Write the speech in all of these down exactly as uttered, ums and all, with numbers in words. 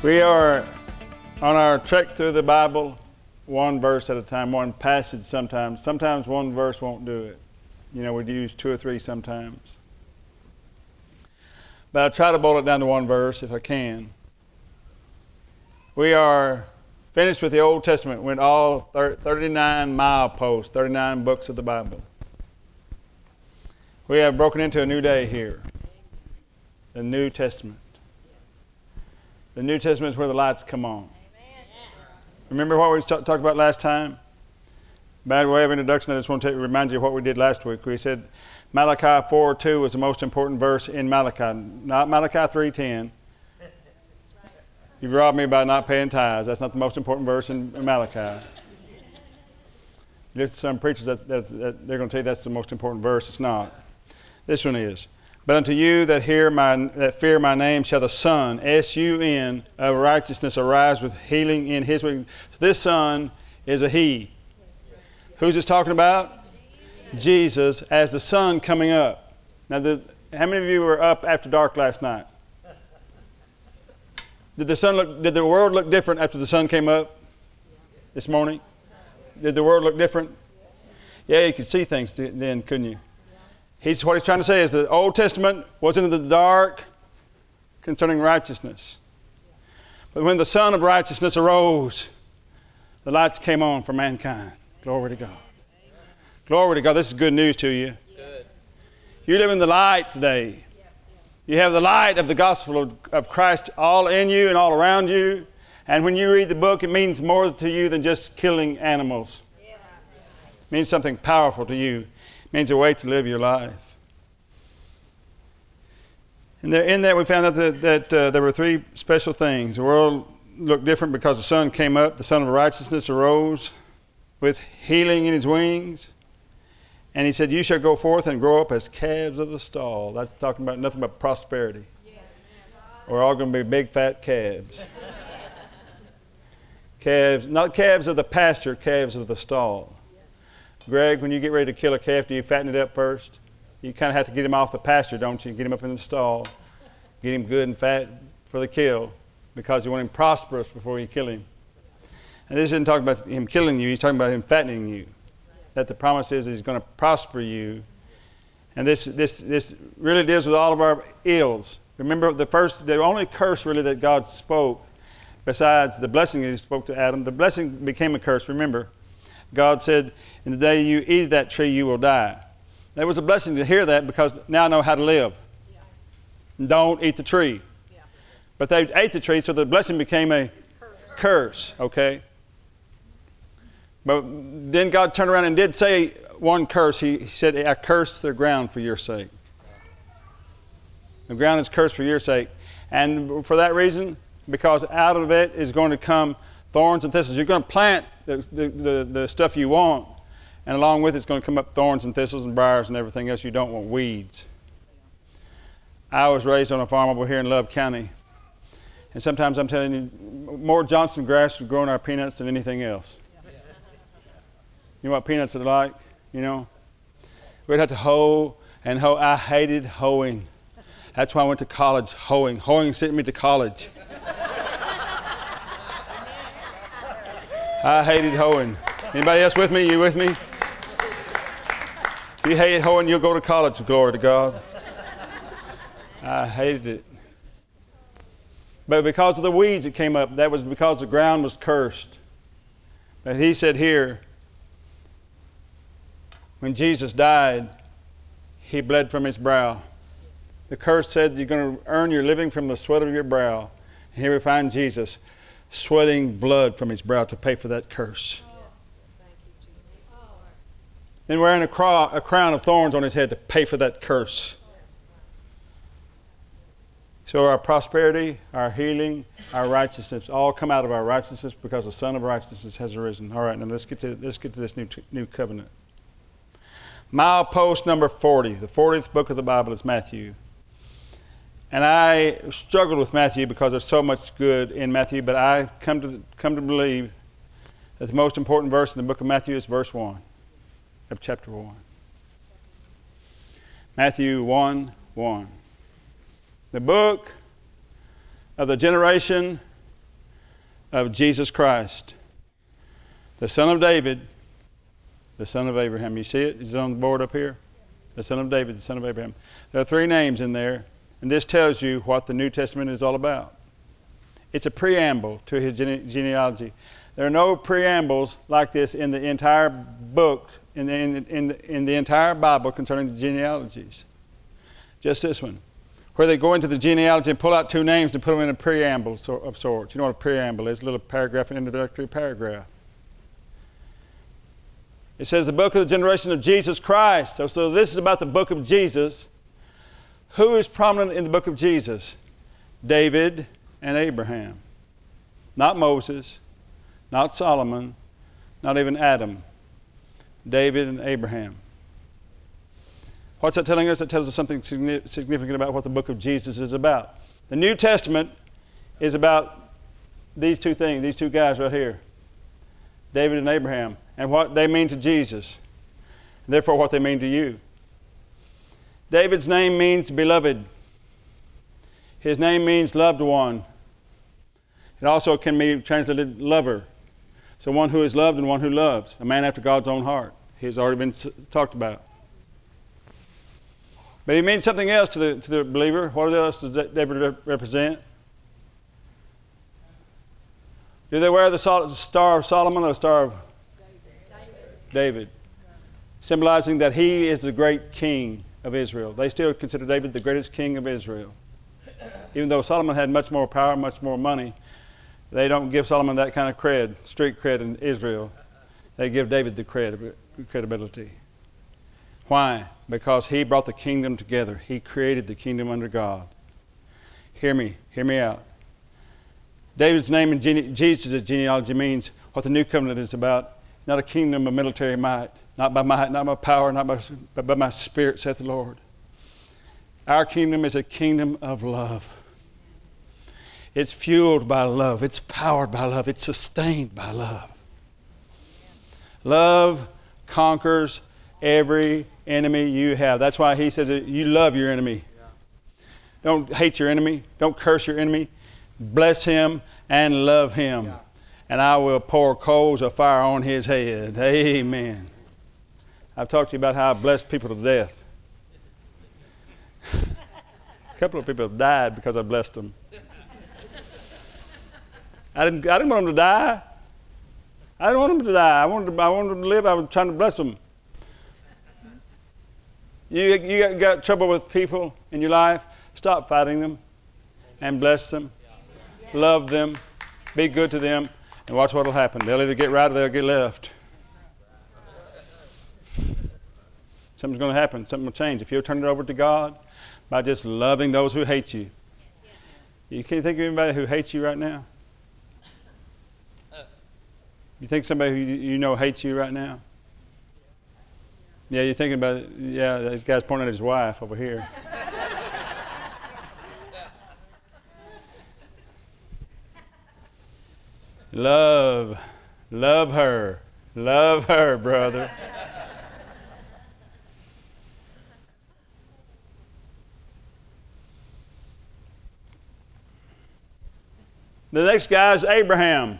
We are on our trek through the Bible, one verse at a time, one passage sometimes. Sometimes one verse won't do it. You know, we'd use two or three sometimes. But I'll try to boil it down to one verse if I can. We are finished with the Old Testament, went all thirty-nine mileposts, thirty-nine books of the Bible. We have broken into a new day here, the New Testament. The New Testament is where the lights come on. Amen. Remember what we talked about last time? By way of introduction, I just want to remind you of what we did last week. We said Malachi four two was the most important verse in Malachi, not Malachi three ten. You robbed me by not paying tithes. That's not the most important verse in, in Malachi. There's some preachers that, that's, that they're going to tell you that's the most important verse. It's not. This one is. But unto you that hear my that fear my name shall the Son, S U N, of righteousness arise with healing in his wings. So this Son is a He. Who's this talking about? Jesus, Jesus as the Son coming up. Now, the, how many of you were up after dark last night? Did the sun look? Did the world look different after the sun came up this morning? Did the world look different? Yeah, you could see things then, couldn't you? He's, what he's trying to say is the Old Testament was in the dark concerning righteousness. But when the Sun of Righteousness arose, the lights came on for mankind. Glory to God. Glory to God. This is good news to you. Good. You live in the light today. You have the light of the gospel of, of Christ all in you and all around you. And when you read the book, it means more to you than just killing animals. It means something powerful to you. Means a way to live your life. And there, in that we found out that, that uh, there were three special things. The world looked different because the sun came up. The Son of Righteousness arose with healing in his wings. And he said, you shall go forth and grow up as calves of the stall. That's talking about nothing but prosperity. Yeah. We're all going to be big fat calves. Calves, not calves of the pasture, calves of the stall. Greg, when you get ready to kill a calf, do you fatten it up first? You kind of have to get him off the pasture, don't you? Get him up in the stall. Get him good and fat for the kill because you want him prosperous before you kill him. And this isn't talking about him killing you. He's talking about him fattening you. That the promise is he's going to prosper you. And this this this really deals with all of our ills. Remember, the first, the only curse really that God spoke, besides the blessing that he spoke to Adam, the blessing became a curse, remember. God said, in the day you eat that tree, you will die. That was a blessing to hear that because now I know how to live. Yeah. Don't eat the tree. Yeah. But they ate the tree, so the blessing became a curse. curse, okay? But then God turned around and did say one curse. He, he said, I curse the ground for your sake. The ground is cursed for your sake. And for that reason, because out of it is going to come thorns and thistles. You're going to plant the, the, the stuff you want, and along with it's going to come up thorns and thistles and briars and everything else you don't want, weeds. I was raised on a farm over here in Love County, and sometimes I'm telling you, more Johnson grass would grow in our peanuts than anything else. You know what peanuts are like, you know? We'd have to hoe and hoe. I hated hoeing. That's why I went to college, hoeing. Hoeing sent me to college. I hated hoeing. Anybody else with me? You with me? If you hate hoeing, you'll go to college. Glory to God. I hated it. But because of the weeds that came up, that was because the ground was cursed. But he said here, when Jesus died, he bled from his brow. The curse said you're going to earn your living from the sweat of your brow. And here we find Jesus sweating blood from his brow to pay for that curse. Then wearing a, cro- a crown of thorns on his head to pay for that curse. So our prosperity, our healing, our righteousness all come out of our righteousness because the Son of Righteousness has arisen. All right, now let's get to let's get to this new new covenant. Milepost number forty, the fortieth book of the Bible is Matthew. And I struggled with Matthew because there's so much good in Matthew, but I come to come to believe that the most important verse in the book of Matthew is verse one of chapter one. Matthew one, one. The book of the generation of Jesus Christ, the Son of David, the Son of Abraham. You see it? Is it on the board up here? The Son of David, the Son of Abraham. There are three names in there, and this tells you what the New Testament is all about. It's a preamble to his gene- genealogy. There are no preambles like this in the entire book, in the, in, in, in the entire Bible concerning the genealogies. Just this one, where they go into the genealogy and pull out two names and put them in a preamble of sorts. You know what a preamble is, a little paragraph, an introductory paragraph. It says the book of the generation of Jesus Christ. So, so this is about the book of Jesus. Who is prominent in the book of Jesus? David and Abraham. Not Moses, not Solomon, not even Adam. David and Abraham. What's that telling us? That tells us something significant about what the book of Jesus is about. The New Testament is about these two things, these two guys right here, David and Abraham, and what they mean to Jesus, and therefore what they mean to you. David's name means beloved. His name means loved one. It also can be translated lover. So one who is loved and one who loves, a man after God's own heart. He's already been talked about. But he means something else to the to the believer. What else does David represent? Do they wear the Star of Solomon or the Star of David? David. David, symbolizing that he is the great king of Israel. They still consider David the greatest king of Israel. Even though Solomon had much more power, much more money, they don't give Solomon that kind of cred, street cred in Israel. They give David the cred, credibility. Why? Because he brought the kingdom together. He created the kingdom under God. Hear me. Hear me out. David's name in gene- Jesus' genealogy means what the new covenant is about. Not a kingdom of military might. Not by might, not by power, not by, but by my spirit, saith the Lord. Our kingdom is a kingdom of love. It's fueled by love. It's powered by love. It's sustained by love. Love conquers every enemy you have. That's why he says that you love your enemy. Yeah. Don't hate your enemy. Don't curse your enemy. Bless him and love him. Yeah. And I will pour coals of fire on his head. Amen. I've talked to you about how I blessed people to death. A couple of people have died because I blessed them. I didn't, I didn't want them to die. I didn't want them to die. I wanted them, I wanted them to live. I was trying to bless them. You, you got trouble with people in your life, stop fighting them and bless them, love them, be good to them, and watch what will happen. They'll either get right or they'll get left. Something's going to happen. Something will change. If you'll turn it over to God by just loving those who hate you. You can't think of anybody who hates you right now. You think somebody who you know hates you right now? Yeah, you're thinking about it. Yeah, this guy's pointing at his wife over here. Love. Love her. Love her, brother. The next guy is Abraham.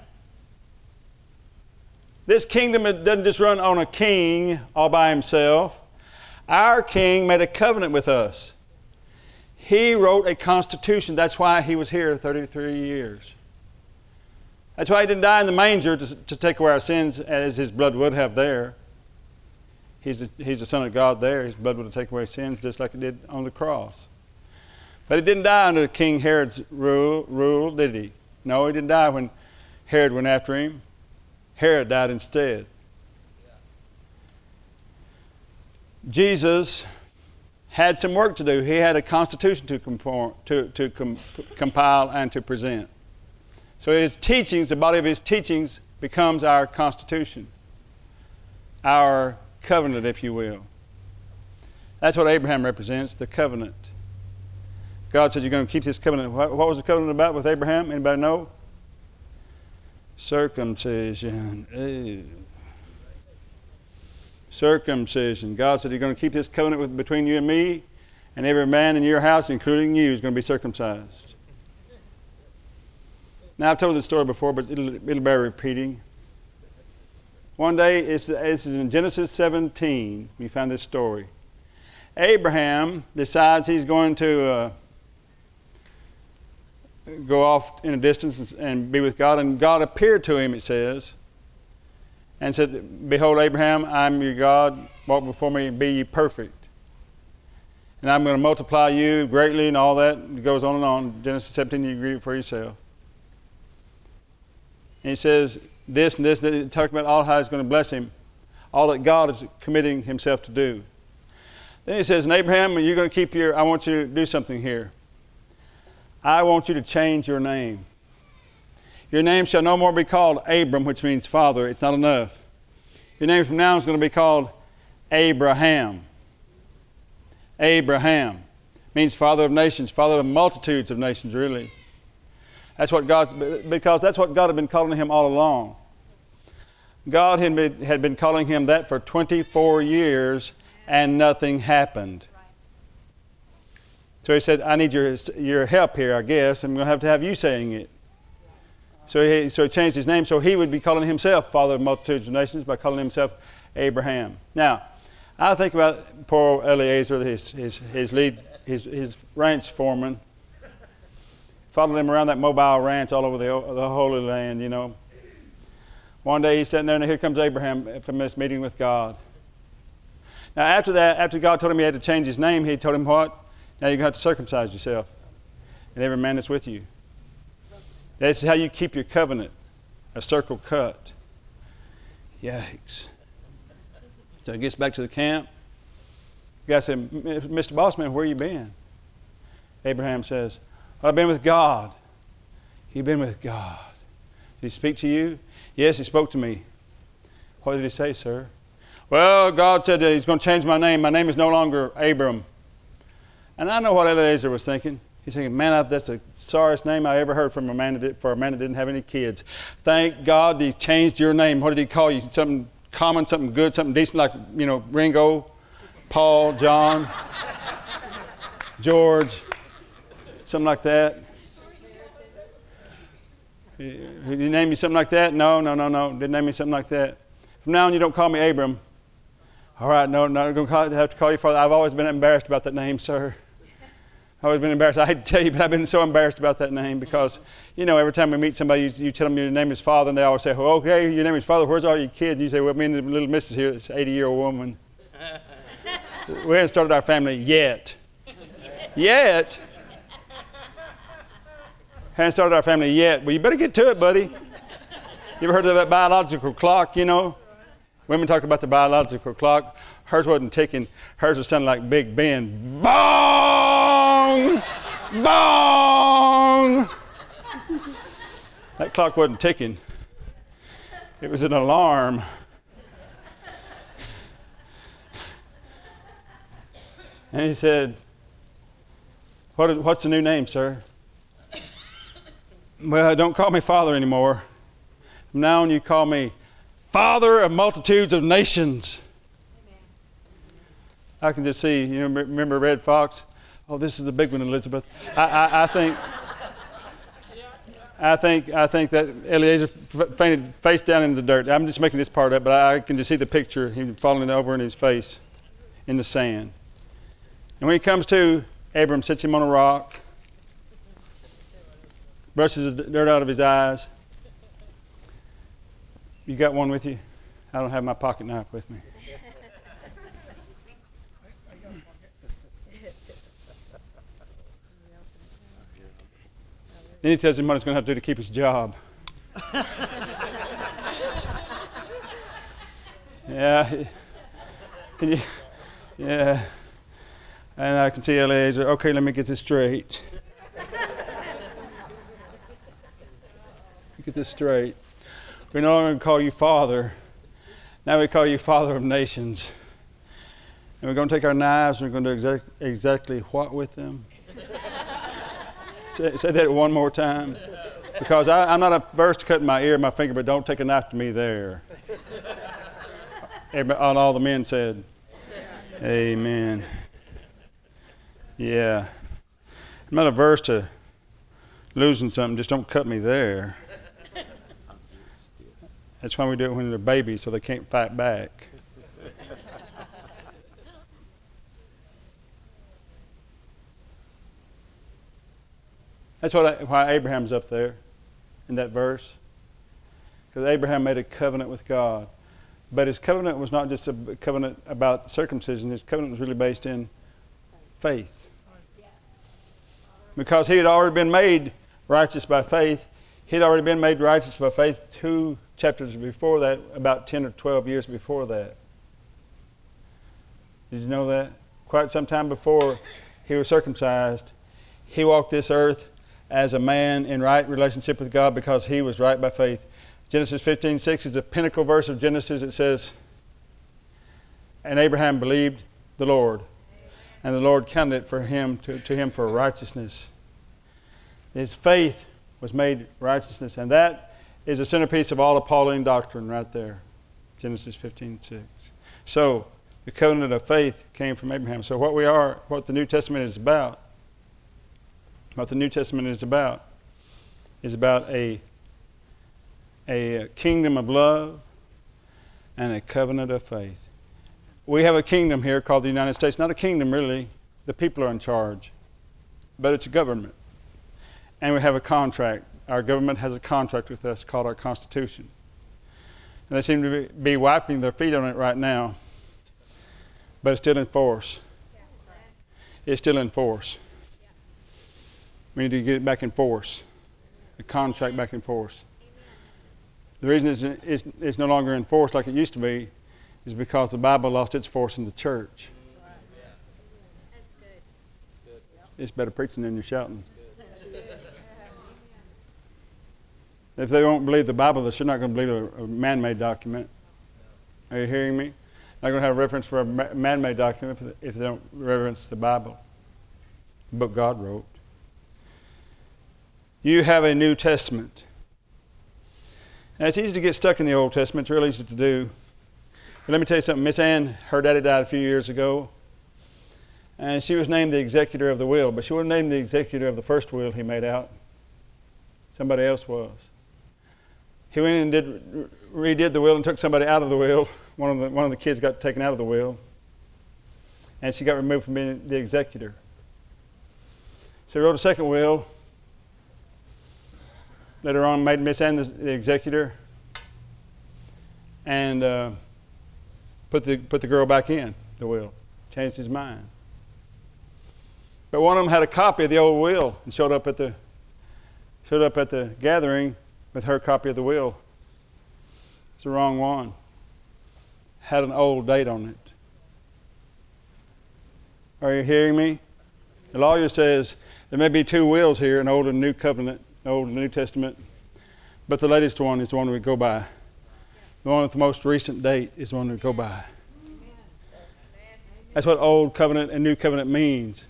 This kingdom doesn't just run on a king all by himself. Our king made a covenant with us. He wrote a constitution. That's why he was here thirty-three years. That's why he didn't die in the manger to, to take away our sins as his blood would have there. He's the, he's the Son of God there. His blood would have taken away sins just like it did on the cross. But he didn't die under King Herod's rule, rule, did he? No, he didn't die when Herod went after him. Herod died instead. Jesus had some work to do. He had a constitution to, conform, to, to com- compile and to present. So his teachings, the body of his teachings, becomes our constitution, our covenant, if you will. That's what Abraham represents, the covenant. God said, you're going to keep this covenant. What, what was the covenant about with Abraham? Anybody know? Circumcision. Ew. Circumcision. God said, you're going to keep this covenant with, between you and me, and every man in your house, including you, is going to be circumcised. Now, I've told this story before, but it'll, it'll bear repeating. One day, this is in Genesis seventeen, we found this story. Abraham decides he's going to uh, go off in a distance and, and be with God. And God appeared to him, it says, and said, "Behold, Abraham, I am your God. Walk before me and be ye perfect. And I'm going to multiply you greatly," and all that. It goes on and on. Genesis seventeen, you read it for yourself. And he says this and this, and talking about all how he's going to bless him, all that God is committing himself to do. Then he says, "And Abraham, you're going to keep your, I want you to do something here. I want you to change your name. Your name shall no more be called Abram," which means father. It's not enough. "Your name from now on is going to be called Abraham. Abraham means father of nations, father of multitudes of nations, really. That's what God's, because that's what God had been calling him all along. God had been, had been calling him that for twenty-four years, and nothing happened. So he said, "I need your your help here, I guess. I'm going to have to have you saying it." So he, so he changed his name so he would be calling himself father of multitudes of nations by calling himself Abraham. Now, I think about poor Eliezer, his his his lead, his his ranch foreman. Followed him around that mobile ranch all over the, the Holy Land, you know. One day he's sitting there and here comes Abraham from this meeting with God. Now, after that, after God told him he had to change his name, he told him what? Now you're going to have to circumcise yourself and every man that's with you. That's how you keep your covenant, a circle cut. Yikes. So he gets back to the camp. The guy said, "Mister Bossman, where you been?" Abraham says, "Well, I've been with God." "You've been with God. Did he speak to you?" "Yes, he spoke to me." "What did he say, sir?" "Well, God said that he's going to change my name. My name is no longer Abram." And I know what Eliezer was thinking. He's thinking, "Man, that's the sorriest name I ever heard from a man that did, for a man that didn't have any kids. Thank God he changed your name. What did he call you? Something common, something good, something decent, like, you know, Ringo, Paul, John, George, something like that. Did you name me something like that? No, no, no, no. Didn't name me something like that. From now on, you don't call me Abram." "All right, no, no, I'm going to have to call you father. I've always been embarrassed about that name, sir. I've always been embarrassed. I hate to tell you, but I've been so embarrassed about that name because, you know, every time we meet somebody, you, you tell them your name is Father, and they always say, well, okay, your name is Father. Where's all your kids? And you say, well, me and the little missus here, this eighty-year-old woman. We haven't started our family yet. Yet? Haven't started our family yet. Well, you better get to it, buddy. You ever heard of that biological clock, you know? Women talk about the biological clock. Hers wasn't ticking. Hers was sounding like Big Ben. Bong! Bong! That clock wasn't ticking. It was an alarm. And he said, what, what's the new name, sir? Well, don't call me father anymore. From now on, you call me Father of multitudes of nations. Amen. I can just see, you know, remember Red Fox? Oh, this is a big one, Elizabeth. I, I, I think, I think, I think that Eliezer fainted face down in the dirt. I'm just making this part up, but I can just see the picture, him falling over in his face in the sand. And when he comes to, Abram sits him on a rock, brushes the dirt out of his eyes. You got one with you? I don't have my pocket knife with me. Then he tells him what he's going to have to do to keep his job. Yeah. Can you? Yeah. And I can see Eliezer, okay, let me get this straight. Get this straight. We no longer call you Father. Now we call you Father of Nations. And we're going to take our knives and we're going to do exact, exactly what with them? say, say that one more time. Because I, I'm not averse to cutting my ear and my finger, but don't take a knife to me there. Everybody, all, all the men said, amen. Yeah. I'm not averse to losing something, just don't cut me there. That's why we do it when they're babies, so they can't fight back. That's what I, why Abraham's up there in that verse. Because Abraham made a covenant with God. But his covenant was not just a covenant about circumcision. His covenant was really based in faith. Because he had already been made righteous by faith. He had already been made righteous by faith two chapters before that, about ten or twelve years before that. Did you know that? Quite some time before he was circumcised, he walked this earth as a man in right relationship with God because he was right by faith. Genesis fifteen six is the pinnacle verse of Genesis. It says, and Abraham believed the Lord, and the Lord counted it for him to, to him for righteousness. His faith was made righteousness, and that is the centerpiece of all the Pauline doctrine right there. Genesis fifteen six. So the covenant of faith came from Abraham. So what we are, what the New Testament is about, what the New Testament is about, is about a a kingdom of love and a covenant of faith. We have a kingdom here called the United States. Not a kingdom, really. The people are in charge. But it's a government. And we have a contract. Our government has a contract with us called our Constitution. And they seem to be wiping their feet on it right now. But it's still in force. It's still in force. We need to get it back in force. The contract back in force. The reason it's, it's, it's no longer in force like it used to be is because the Bible lost its force in the church. That's right. Yeah. That's good. That's good. Yep. It's better preaching than you're shouting. That's good. If they won't believe the Bible, they're sure not going to believe a, a man-made document. Are you hearing me? Not going to have reference for a man-made document if they don't reverence the Bible, the book God wrote. You have a New Testament. Now, it's easy to get stuck in the Old Testament. It's real easy to do. But let me tell you something. Miss Ann, her daddy died a few years ago. And she was named the executor of the will. But she wasn't named the executor of the first will he made out. Somebody else was. He went and did, redid the will and took somebody out of the will. One of the, one of the kids got taken out of the will. And she got removed from being the executor. So he wrote a second will. Later on, made Miss Ann the, the executor, and uh, put the put the girl back in the will. Changed his mind. But one of them had a copy of the old will and showed up at the showed up at the gathering with her copy of the will. It's the wrong one. Had an old date on it. Are you hearing me? The lawyer says there may be two wills here, an old and new covenant. Old and New Testament, but the latest one is the one we go by. The one with the most recent date is the one we go by. That's what Old Covenant and New Covenant means.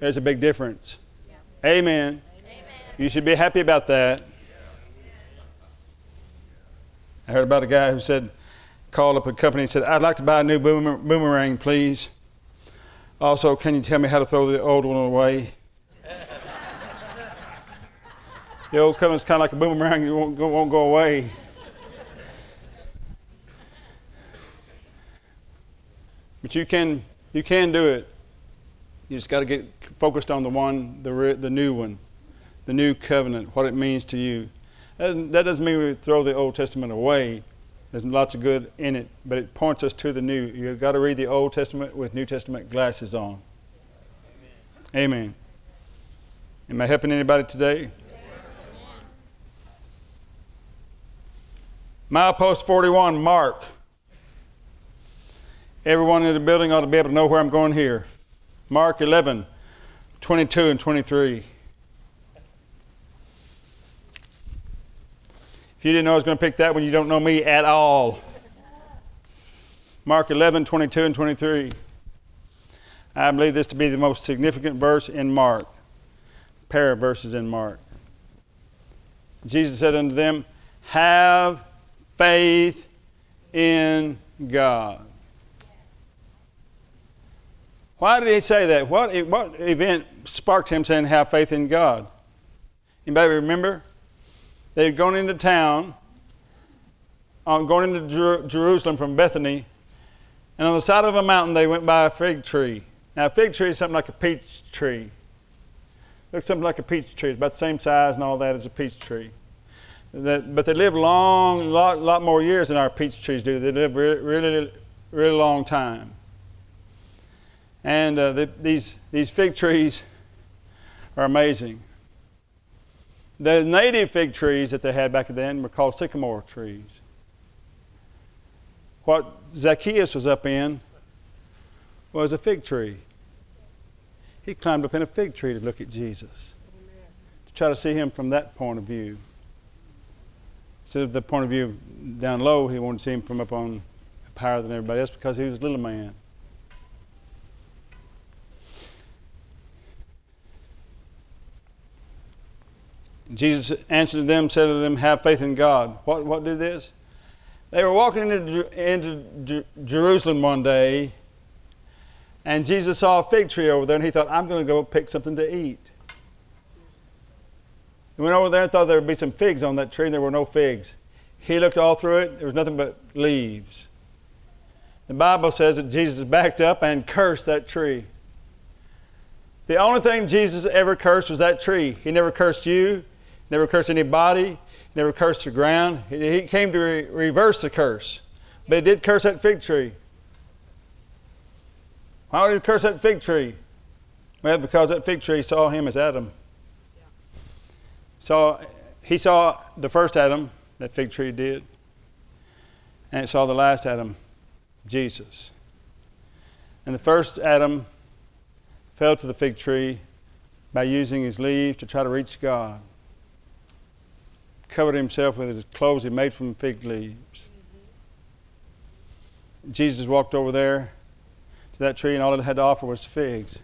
There's a big difference. Amen. You should be happy about that. I heard about a guy who said, called up a company and said, I'd like to buy a new boomer, boomerang, please. Also, can you tell me how to throw the old one away? The old covenant's kind of like a boomerang, it won't go, won't go away. But you can you can do it. You just got to get focused on the one, the re, the new one, the new covenant, what it means to you. That doesn't, that doesn't mean we throw the Old Testament away. There's lots of good in it, but it points us to the new. You've got to read the Old Testament with New Testament glasses on. Amen. Amen. Am I helping anybody today? Milepost forty-one, Mark. Everyone in the building ought to be able to know where I'm going here. Mark eleven, twenty-two and twenty-three. If you didn't know I was going to pick that one, you don't know me at all. Mark eleven, twenty-two and twenty-three. I believe this to be the most significant verse in Mark. Pair of verses in Mark. Jesus said unto them, have faith in God. Why did he say that? What, what event sparked him saying, have faith in God? Anybody remember? They had gone into town, um, going into Jer- Jerusalem from Bethany, and on the side of a mountain they went by a fig tree. Now a fig tree is something like a peach tree. Looks something like a peach tree. It's about the same size and all that as a peach tree. That, but they live long, lot, lot more years than our peach trees do. They live really, really, really long time. And uh, the, these these fig trees are amazing. The native fig trees that they had back then were called sycamore trees. What Zacchaeus was up in was a fig tree. He climbed up in a fig tree to look at Jesus. Amen. To try to see him from that point of view. Instead of the point of view down low, he wanted to see him from up on up higher than everybody else because he was a little man. Jesus answered them, said to them, have faith in God. What, what did this? They were walking into, into Jerusalem one day, and Jesus saw a fig tree over there, and he thought, I'm going to go pick something to eat. He went over there and thought there would be some figs on that tree, and there were no figs. He looked all through it. There was nothing but leaves. The Bible says that Jesus backed up and cursed that tree. The only thing Jesus ever cursed was that tree. He never cursed you, never cursed anybody, never cursed the ground. He came to re- reverse the curse, but he did curse that fig tree. Why would he curse that fig tree? Well, because that fig tree saw him as Adam. Yeah. So he saw the first Adam, that fig tree did, and it saw the last Adam, Jesus. And the first Adam fell to the fig tree by using his leaves to try to reach God. Covered himself with his clothes he made from fig leaves. Mm-hmm. Jesus walked over there to that tree, and all it had to offer was figs.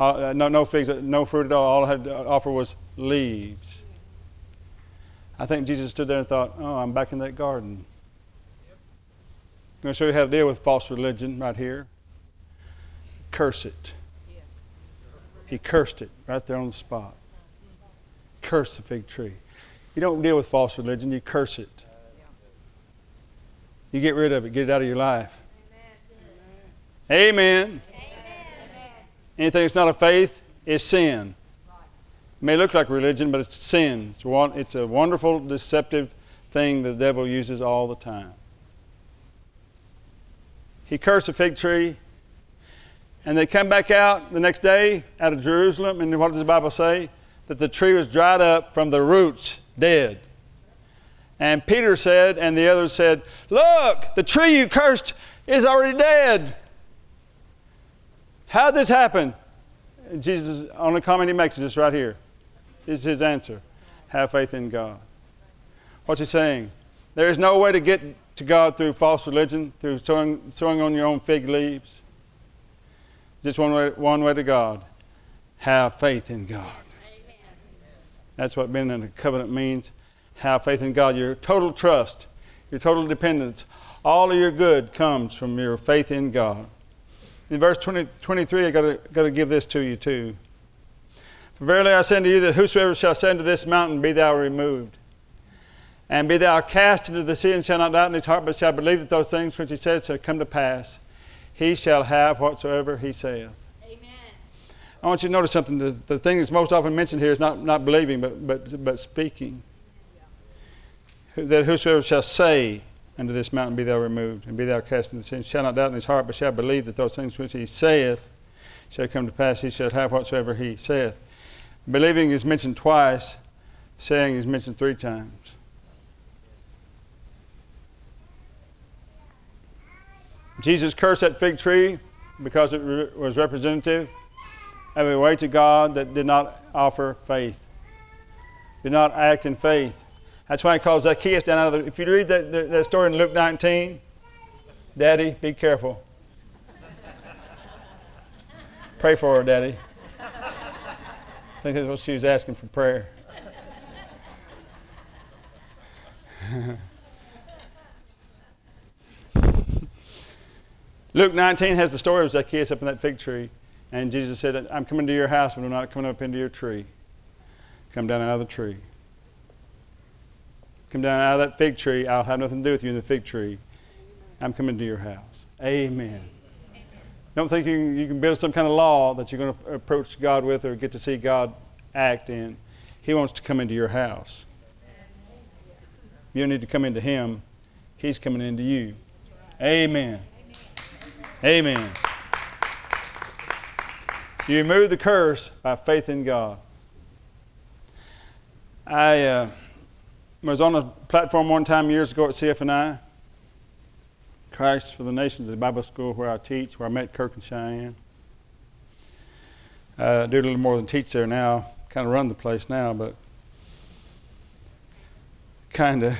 Uh, no, no figs, no fruit at all. All it had to offer was leaves. I think Jesus stood there and thought, oh, I'm back in that garden. Yep. I'm going to show you how to deal with false religion right here. Curse it. Yeah. He cursed it right there on the spot. Curse the fig tree. You don't deal with false religion, you curse it. You get rid of it, get it out of your life. Amen. Amen. Amen. Anything that's not of faith is sin. It may look like religion, but it's sin. It's, one, it's a wonderful, deceptive thing the devil uses all the time. He cursed the fig tree, and they come back out the next day out of Jerusalem, and what does the Bible say? That the tree was dried up from the roots, dead. And Peter said, and the others said, look, the tree you cursed is already dead. How'd this happen? And Jesus, only comment he makes is this right here. This is his answer. Have faith in God. What's he saying? There is no way to get to God through false religion, through sowing, sowing on your own fig leaves. Just one way, one way to God. Have faith in God. That's what being in a covenant means. Have faith in God. Your total trust, your total dependence, all of your good comes from your faith in God. In verse twenty, twenty-three, I've got to, got to give this to you too. For verily I say unto you that whosoever shall say unto this mountain, be thou removed, and be thou cast into the sea, and shall not doubt in his heart, but shall believe that those things which he says shall come to pass, he shall have whatsoever he saith. I want you to notice something. The, the thing that's most often mentioned here is not, not believing, but, but, but speaking. That whosoever shall say unto this mountain, be thou removed, and be thou cast into the sea, shall not doubt in his heart, but shall believe that those things which he saith shall come to pass, he shall have whatsoever he saith. Believing is mentioned twice. Saying is mentioned three times. Jesus cursed that fig tree because it re- was representative of a way to God that did not offer faith, did not act in faith. That's why he calls Zacchaeus down out of the... If you read that, that story in Luke nineteen, Daddy, be careful. Pray for her, Daddy. I think that's what she was asking for, prayer. Luke nineteen has the story of Zacchaeus up in that fig tree. And Jesus said, I'm coming to your house, but I'm not coming up into your tree. Come down out of the tree. Come down out of that fig tree. I'll have nothing to do with you in the fig tree. I'm coming to your house. Amen. Amen. Don't think you can, you can build some kind of law that you're going to approach God with or get to see God act in. He wants to come into your house. You don't need to come into Him. He's coming into you. Amen. Amen. Amen. You remove the curse by faith in God. I uh, was on a platform one time years ago at C F N I, Christ for the Nations Bible School, where I teach, where I met Kirk and Cheyenne. Uh, I do a little more than teach there now, kind of run the place now, but kind of.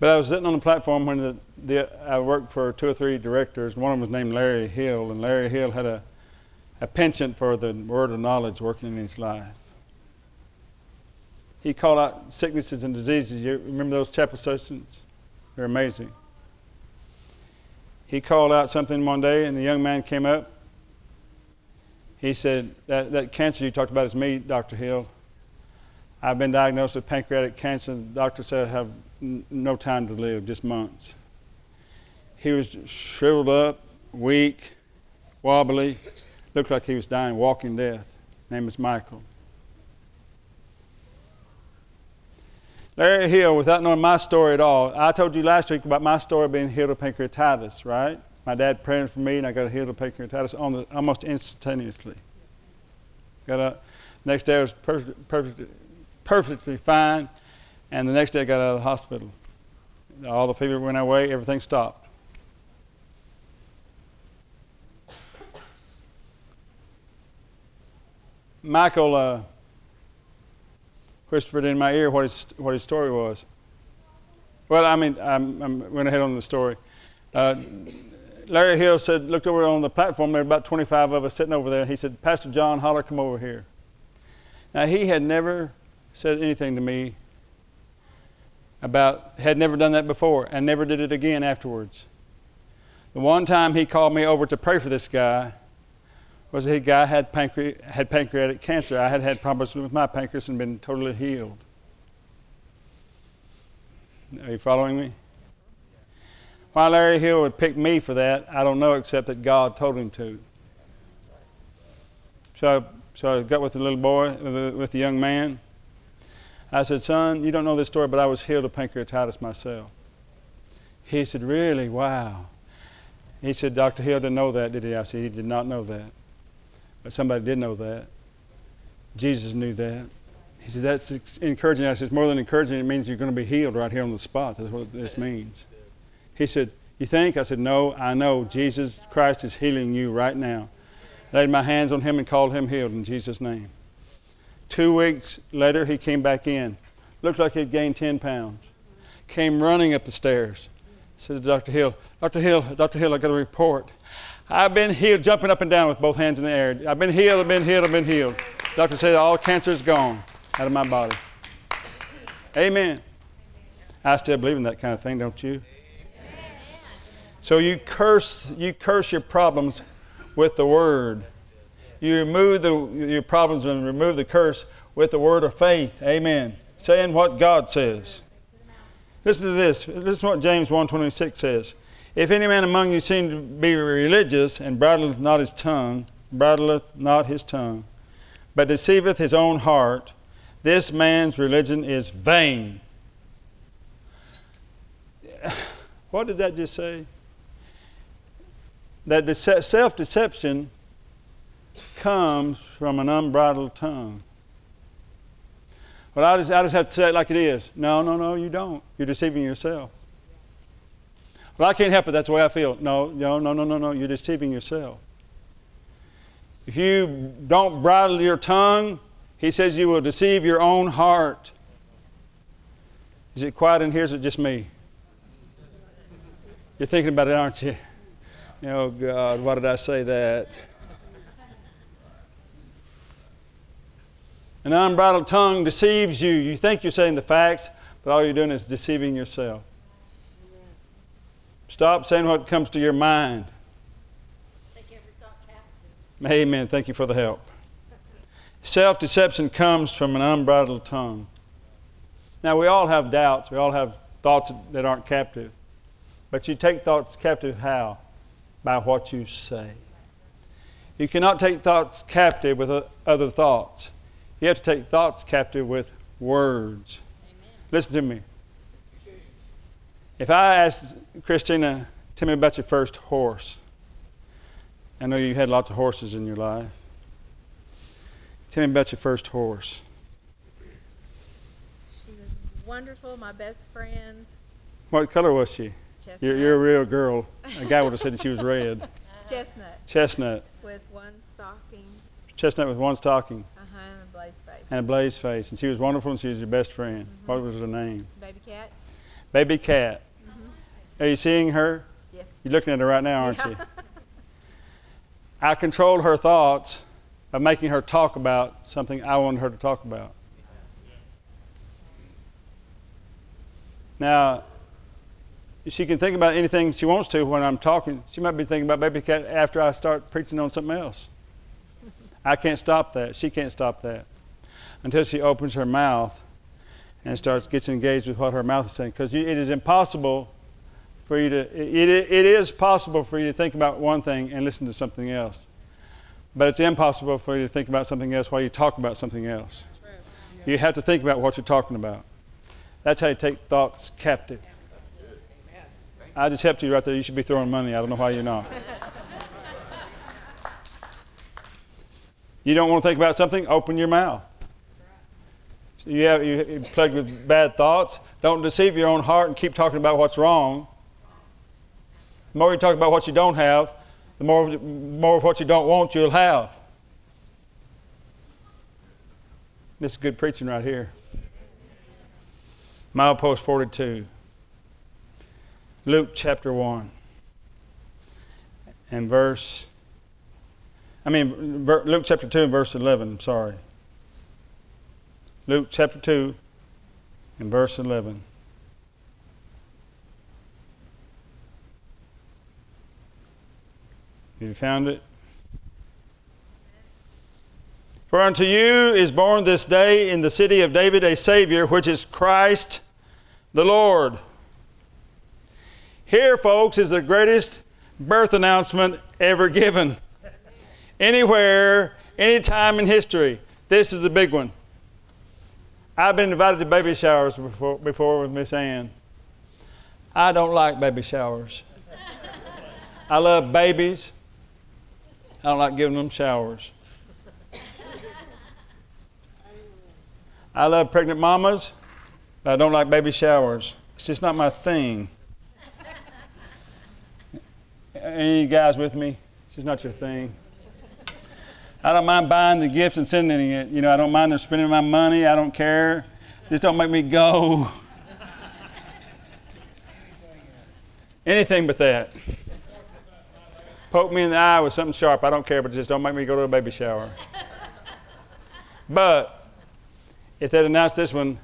But I was sitting on the platform when the, the, I worked for two or three directors. One of them was named Larry Hill, and Larry Hill had a, a penchant for the word of knowledge working in his life. He called out sicknesses and diseases. You remember those chapel sessions? They're amazing. He called out something one day, and the young man came up. He said, that, that cancer you talked about is me, Doctor Hill. I've been diagnosed with pancreatic cancer. The doctor said I have no time to live, just months. He was shriveled up, weak, wobbly, looked like he was dying, walking death. His name was Michael. Larry Hill, without knowing my story at all, I told you last week about my story being healed of pancreatitis, right? My dad praying for me, and I got healed of pancreatitis almost, almost instantaneously. Got up. Next day I was perfect, perfect, perfectly fine. And the next day I got out of the hospital. All the fever went away, everything stopped. Michael uh, whispered in my ear what his, what his story was. Well, I mean, I went ahead on the story. Uh, Larry Hill said, looked over on the platform, there were about twenty-five of us sitting over there. He said, Pastor John, holler, come over here. Now, he had never said anything to me about, had never done that before and never did it again afterwards. The one time he called me over to pray for this guy was a guy had, pancre- had pancreatic cancer. I had had problems with my pancreas and been totally healed. Are you following me? Why Larry Hill would pick me for that, I don't know, except that God told him to. So, so I got with the little boy, with the young man. I said, son, you don't know this story, but I was healed of pancreatitis myself. He said, really? Wow. He said, Doctor Hill didn't know that, did he? I said, he did not know that. But somebody did know that. Jesus knew that. He said, that's encouraging. I said, it's more than encouraging. It means you're going to be healed right here on the spot. That's what this means. He said, you think? I said, no, I know. Jesus Christ is healing you right now. I laid my hands on him and called him healed in Jesus' name. Two weeks later, he came back in. Looked like he'd gained ten pounds. Came running up the stairs. Said to Doctor Hill, Doctor Hill, Doctor Hill, I got a report. I've been healed, jumping up and down with both hands in the air. I've been healed, I've been healed, I've been healed. Doctor said, all cancer is gone out of my body. Amen. I still believe in that kind of thing, don't you? So you curse, you curse your problems with the Word. You remove the, your problems and remove the curse with the word of faith. Amen. Saying what God says. Listen to this. Listen to what James one twenty-six says. If any man among you seem to be religious and bridleth not his tongue, bridleth not his tongue, but deceiveth his own heart, this man's religion is vain. What did that just say? That dece- self-deception comes from an unbridled tongue. Well, I just, I just have to say it like it is. No, no, no, you don't. You're deceiving yourself. Well, I can't help it. That's the way I feel. No, no, no, no, no, no. You're deceiving yourself. If you don't bridle your tongue, he says you will deceive your own heart. Is it quiet in here? Is it just me? You're thinking about it, aren't you? Oh, God, why did I say that? An unbridled tongue deceives you. You think you're saying the facts, but all you're doing is deceiving yourself. Stop saying what comes to your mind. Amen. Thank you for the help. Self-deception comes from an unbridled tongue. Now, we all have doubts. We all have thoughts that aren't captive. But you take thoughts captive how? By what you say. You cannot take thoughts captive with other thoughts. You have to take thoughts captive with words. Amen. Listen to me. If I asked Christina, tell me about your first horse. I know you had lots of horses in your life. Tell me about your first horse. She was wonderful, my best friend. What color was she? Chestnut. You're, you're a real girl. A guy would have said that she was red. Chestnut. Chestnut. With one stocking. Chestnut with one stocking. Uh-huh, and a blaze face. And a blaze face. And she was wonderful and she was your best friend. Mm-hmm. What was her name? Baby Cat. Baby Cat. Mm-hmm. Are you seeing her? Yes. You're looking at her right now, aren't yeah. you? I controlled her thoughts by making her talk about something I wanted her to talk about. Now, she can think about anything she wants to when I'm talking. She might be thinking about Baby Cat after I start preaching on something else. I can't stop that. She can't stop that until she opens her mouth and starts gets engaged with what her mouth is saying. Because it is impossible for you to, it, it, it is possible for you to think about one thing and listen to something else. But it's impossible for you to think about something else while you talk about something else. You have to think about what you're talking about. That's how you take thoughts captive. I just helped you right there. You should be throwing money. I don't know why you're not. You don't want to think about something? Open your mouth. So you have, you're plagued with bad thoughts. Don't deceive your own heart and keep talking about what's wrong. The more you talk about what you don't have, the more, the more of what you don't want you'll have. This is good preaching right here. Milepost forty-two. Luke chapter one. And verse... I mean, Luke chapter two and verse eleven. I'm sorry. Luke chapter two and verse eleven. Have you found it? For unto you is born this day in the city of David a Savior, which is Christ the Lord. Here, folks, is the greatest birth announcement ever given. Anywhere, any time in history. This is the big one. I've been invited to baby showers before, before with Miss Ann. I don't like baby showers. I love babies. I don't like giving them showers. I love pregnant mamas, but I don't like baby showers. It's just not my thing. Any of you guys with me? It's just not your thing. I don't mind buying the gifts and sending it. You know, I don't mind them spending my money. I don't care. Just don't make me go. Anything but that. Poke me in the eye with something sharp. I don't care, but just don't make me go to a baby shower. But if they'd announced this one,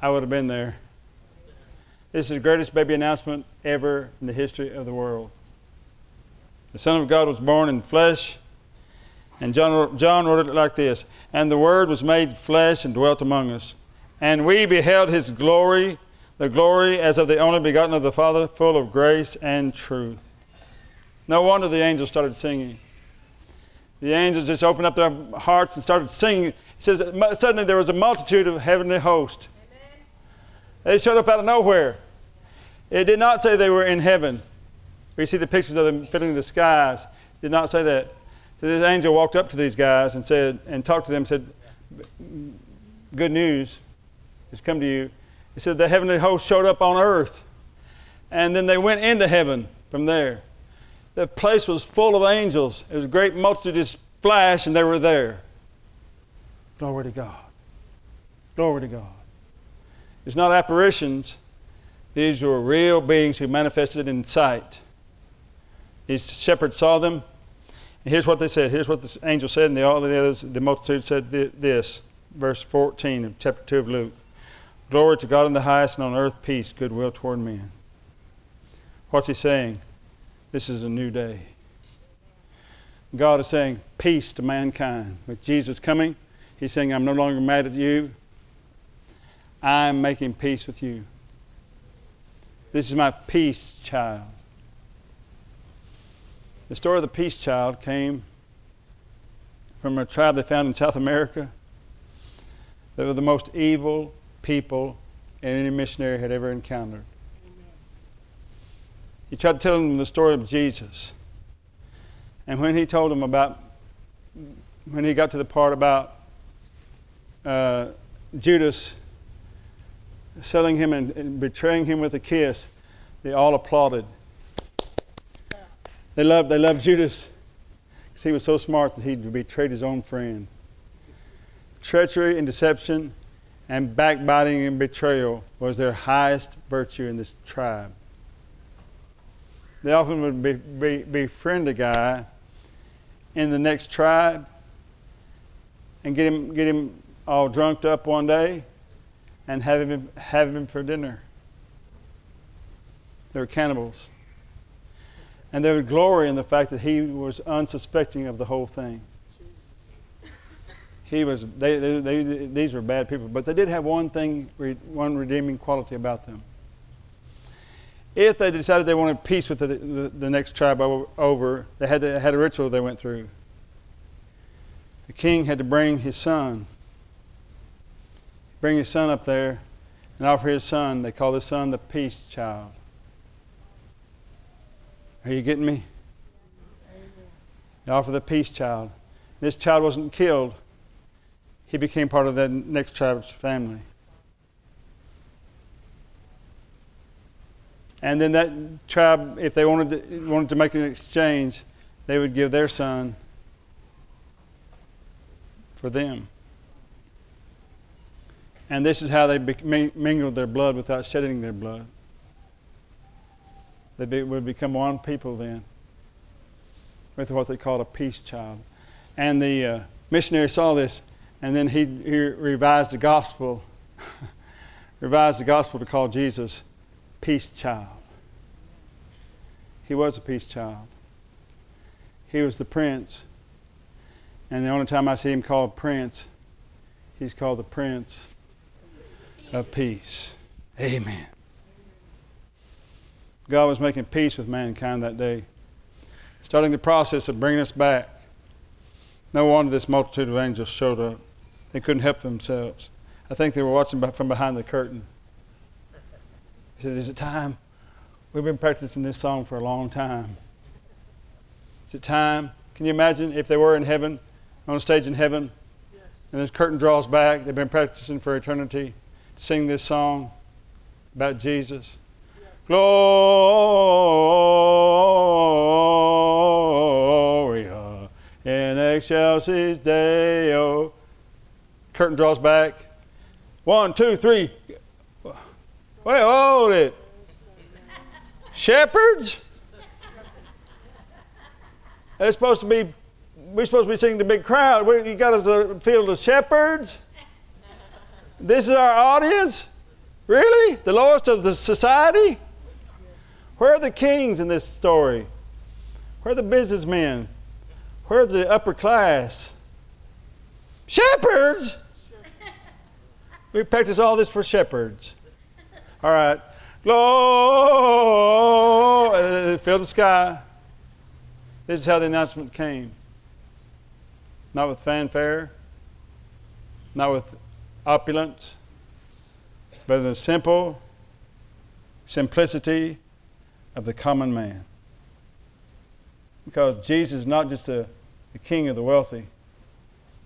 I would have been there. This is the greatest baby announcement ever in the history of the world. The Son of God was born in flesh. And John, John wrote it like this. And the Word was made flesh and dwelt among us. And we beheld His glory, the glory as of the only begotten of the Father, full of grace and truth. No wonder the angels started singing. The angels just opened up their hearts and started singing. It says suddenly there was a multitude of heavenly hosts. They showed up out of nowhere. It did not say they were in heaven. We see the pictures of them filling the skies. It did not say that. So this angel walked up to these guys and said, and talked to them, said, good news has come to you. He said, the heavenly host showed up on earth. and then they went into heaven from there. The place was full of angels. It was a great multitude just flashed, and they were there. Glory to God. Glory to God. It's not apparitions. These were real beings who manifested in sight. These shepherds saw them. And here's what they said. Here's what the angel said, and the, all the others, the multitude said this. Verse fourteen of chapter two of Luke. Glory to God in the highest, and on earth peace, goodwill toward men. What's he saying? This is a new day. God is saying peace to mankind. With Jesus coming, he's saying, I'm no longer mad at you. I'm making peace with you. This is my peace child. The story of the peace child came from a tribe they found in South America. They were the most evil people any missionary had ever encountered. He tried to tell them the story of Jesus. And when he told them about, when he got to the part about uh, Judas selling him and, and betraying him with a kiss, they all applauded. They loved, they loved Judas because he was so smart that he betrayed his own friend. Treachery and deception and backbiting and betrayal was their highest virtue in this tribe. They often would be, be, befriend a guy in the next tribe and get him get him all drunked up one day and have him have him for dinner. They were cannibals. And they would glory in the fact that he was unsuspecting of the whole thing. He was. They, they, they, these were bad people, but they did have one thing, one redeeming quality about them. If they decided they wanted peace with the, the, the next tribe over, they had to, had a ritual they went through. The king had to bring his son. Bring his son up there and offer his son. They call his son the peace child. Are you getting me? They offer the peace child. This child wasn't killed. He became part of that next tribe's family. And then that tribe, if they wanted to, wanted to make an exchange, they would give their son for them. And this is how they mingled their blood without shedding their blood. They would become one people then with what they called a peace child. And the uh, missionary saw this, and then he, he revised the gospel, revised the gospel to call Jesus peace child. He was a peace child. He was the prince. And the only time I see him called prince, he's called the Prince of Peace. Amen. God was making peace with mankind that day, starting the process of bringing us back. No wonder this multitude of angels showed up. They couldn't help themselves. I think they were watching from behind the curtain. He said, is it time? We've been practicing this song for a long time. Is it time? Can you imagine if they were in heaven, on stage in heaven, yes, and this curtain draws back, they've been practicing for eternity to sing this song about Jesus. Yes. Gloria in excelsis Deo. Curtain draws back. One, two, three. Wait, hold it. Shepherds? They're supposed to be, we're supposed to be singing to big crowd. We, you got us a field of shepherds? This is our audience? Really? The lowest of the society? Where are the kings in this story? Where are the businessmen? Where are the upper class? Shepherds? We practice all this for shepherds. All right. Glory. Fill the sky. This is how the announcement came. Not with fanfare, not with opulence, but with the simple simplicity of the common man. Because Jesus is not just the, the king of the wealthy.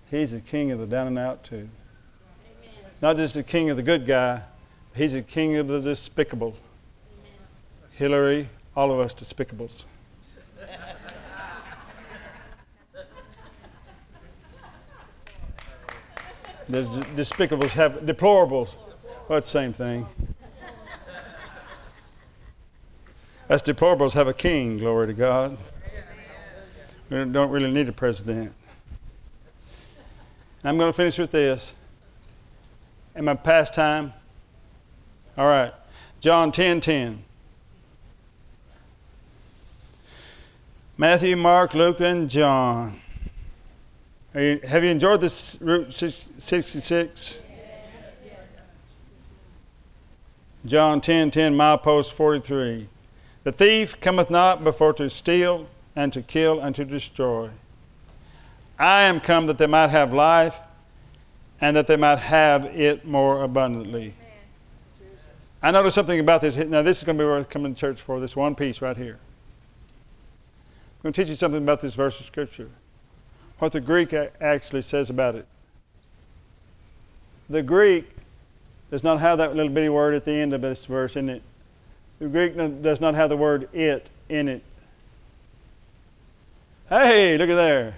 He's the king of the down and out too. Amen. Not just the king of the good guy. He's the king of the despicable. Amen. Hillary, all of us despicables. There's despicables have deplorables. Well, it's the same thing. Us deplorables have a king, glory to God. We don't really need a president. And I'm going to finish with this. Am I past time? All right. John ten ten. Matthew, Mark, Luke, and John. Are you, have you enjoyed this Route sixty-six? John ten ten, milepost forty-three. The thief cometh not before to steal and to kill and to destroy. I am come that they might have life and that they might have it more abundantly. I noticed something about this. Now, this is going to be worth coming to church for, this one piece right here. I'm going to teach you something about this verse of Scripture, what the Greek actually says about it. The Greek does not have that little bitty word at the end of this verse in it. The Greek does not have the word it in it. Hey, look at there.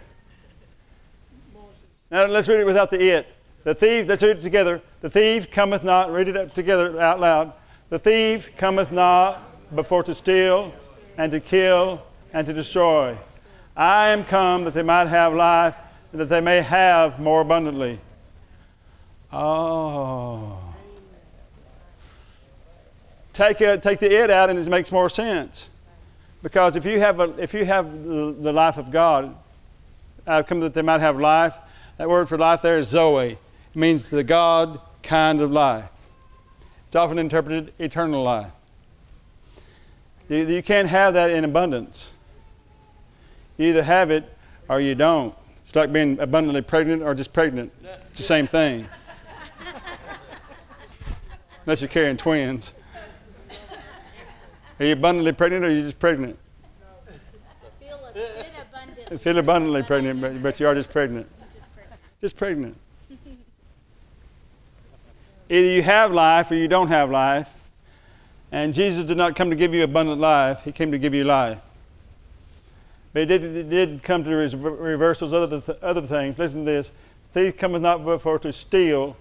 Now let's read it without the it. The thief, let's read it together. The thief cometh not, read it up together out loud. The thief cometh not before to steal and to kill and to destroy. I am come that they might have life and that they may have more abundantly. Oh. Take, a, take the it out and it makes more sense. Because if you have, a, if you have the, the life of God, I come that they might have life. That word for life there is Zoe. It means the God kind of life. It's often interpreted eternal life. You, you can't have that in abundance. You either have it or you don't. It's like being abundantly pregnant or just pregnant. It's the same thing. Unless you're carrying twins. Are you abundantly pregnant or are you just pregnant? No. Feel a bit abundantly. Feel abundantly pregnant, but, but you are just pregnant. Just pregnant. Just pregnant. Either you have life or you don't have life. And Jesus did not come to give you abundant life. He came to give you life. But he did, he did come to res- reverse those other, th- other things. Listen to this. Thief cometh not before to steal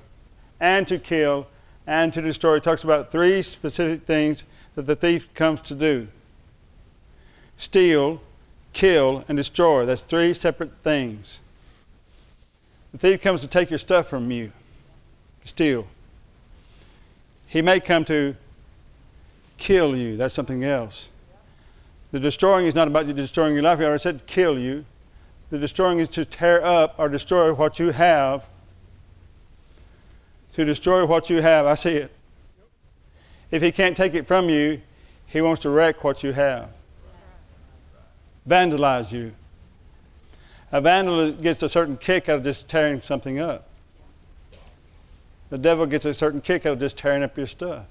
and to kill and to destroy. He talks about three specific things that the thief comes to do. Steal, kill, and destroy. That's three separate things. The thief comes to take your stuff from you. Steal. He may come to kill you. That's something else. The destroying is not about you destroying your life. I already said kill you. The destroying is to tear up or destroy what you have. To destroy what you have. I see it. If he can't take it from you, he wants to wreck what you have. Vandalize you. A vandal gets a certain kick out of just tearing something up. The devil gets a certain kick out of just tearing up your stuff.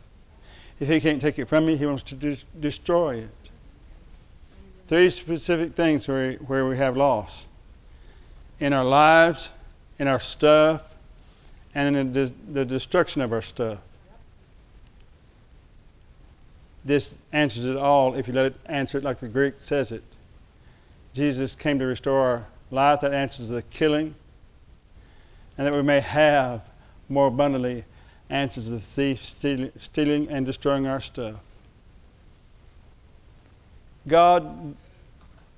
If he can't take it from you, he wants to de- destroy it. Three specific things where, where we have loss. In our lives, in our stuff, and in the, the destruction of our stuff. This answers it all if you let it answer it like the Greek says it. Jesus came to restore our life. That answers the killing. And that we may have more abundantly answers the thief stealing, stealing and destroying our stuff. God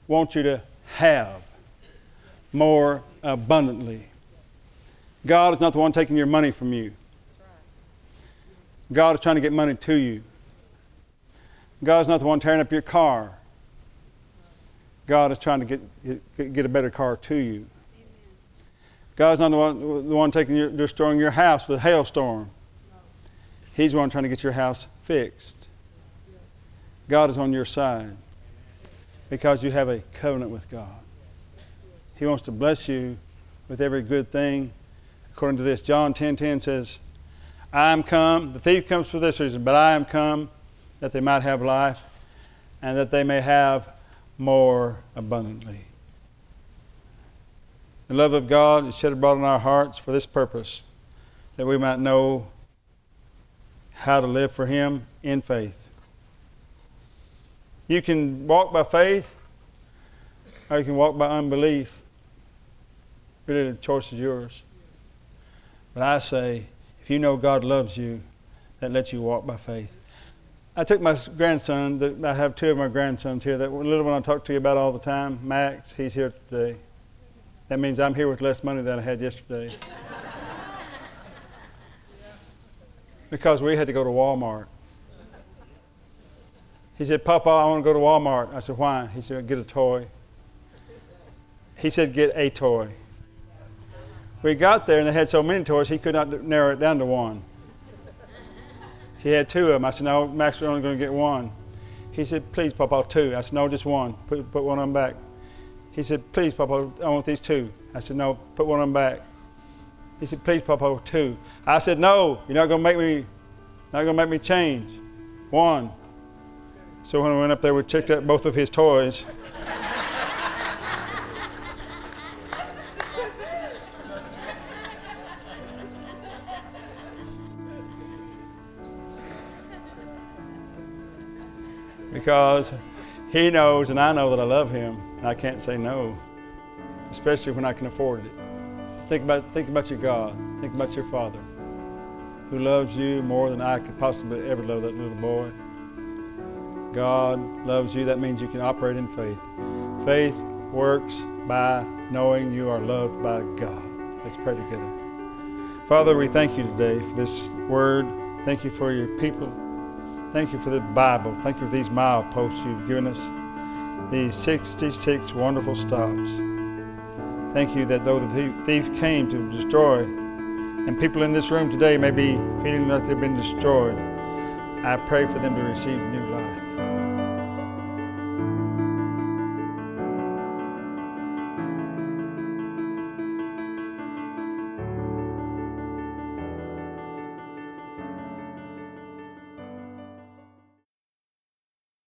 wants you to have more abundantly. God is not the one taking your money from you. God is trying to get money to you. God's not the one tearing up your car. God is trying to get get a better car to you. Amen. God's not the one, the one taking your, destroying your house with a hailstorm. No. He's the one trying to get your house fixed. God is on your side because you have a covenant with God. He wants to bless you with every good thing. According to this, John ten ten says, I am come, the thief comes for this reason, but I am come that they might have life, and that they may have more abundantly. The love of God is shed abroad in our hearts for this purpose, that we might know how to live for Him in faith. You can walk by faith or you can walk by unbelief. Really, the choice is yours. But I say, if you know God loves you, that lets you walk by faith. I took my grandson, I have two of my grandsons here, that little one I talk to you about all the time, Max, he's here today. That means I'm here with less money than I had yesterday. Because we had to go to Walmart. He said, Papa, I want to go to Walmart. I said, why? He said, get a toy. He said, get a toy. We got there and they had so many toys, he could not narrow it down to one. He had two of them. I said, no, Max, we're only going to get one. He said, please, Papa, two. I said, no, just one. Put, put one on back. He said, please, Papa, I want these two. I said, no, put one on back. He said, please, Papa, two. I said, no, you're not going to make me, not going to make me change. One. So when I went up there, we checked out both of his toys. Because he knows and I know that I love him. And I can't say no, especially when I can afford it. Think about, think about your God. Think about your Father who loves you more than I could possibly ever love that little boy. God loves you. That means you can operate in faith. Faith works by knowing you are loved by God. Let's pray together. Father, we thank you today for this word. Thank you for your people. Thank you for the Bible. Thank you for these mileposts you've given us, these sixty-six wonderful stops. Thank you that though the thief came to destroy, and people in this room today may be feeling like they've been destroyed, I pray for them to receive new life.